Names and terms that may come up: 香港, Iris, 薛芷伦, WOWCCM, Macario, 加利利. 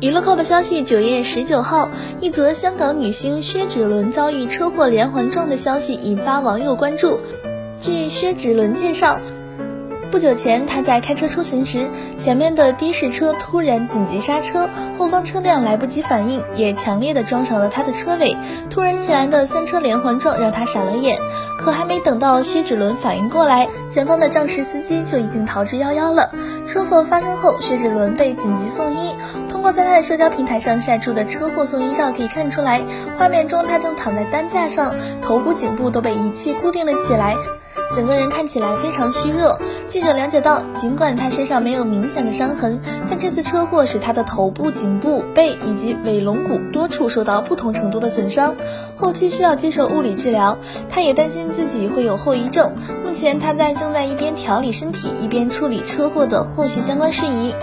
娱乐快报消息：9月19号，一则香港女星薛芷伦遭遇车祸连环撞的消息引发网友关注。据薛芷伦介绍，不久前她在开车出行时，前面的的士车突然紧急刹车，后方车辆来不及反应，也强烈的撞上了她的车尾。突然起来的3车连环撞让她傻了眼，可还没等到薛芷伦反应过来，前方的肇事司机就已经逃之夭夭了。车祸发生后，薛芷伦被紧急送医。通过在她的社交平台上晒出的车祸送医照可以看出来，画面中她正躺在担架上，头部、颈部都被仪器固定了起来，整个人看起来非常虚弱。记者了解到，尽管她身上没有明显的伤痕，但这次车祸使她的头部、颈部、背以及尾龙骨多处受到不同程度的损伤，后期需要接受物理治疗。她也担心自己会有后遗症，目前她正在一边调理身体，一边处理车祸的后续相关事宜。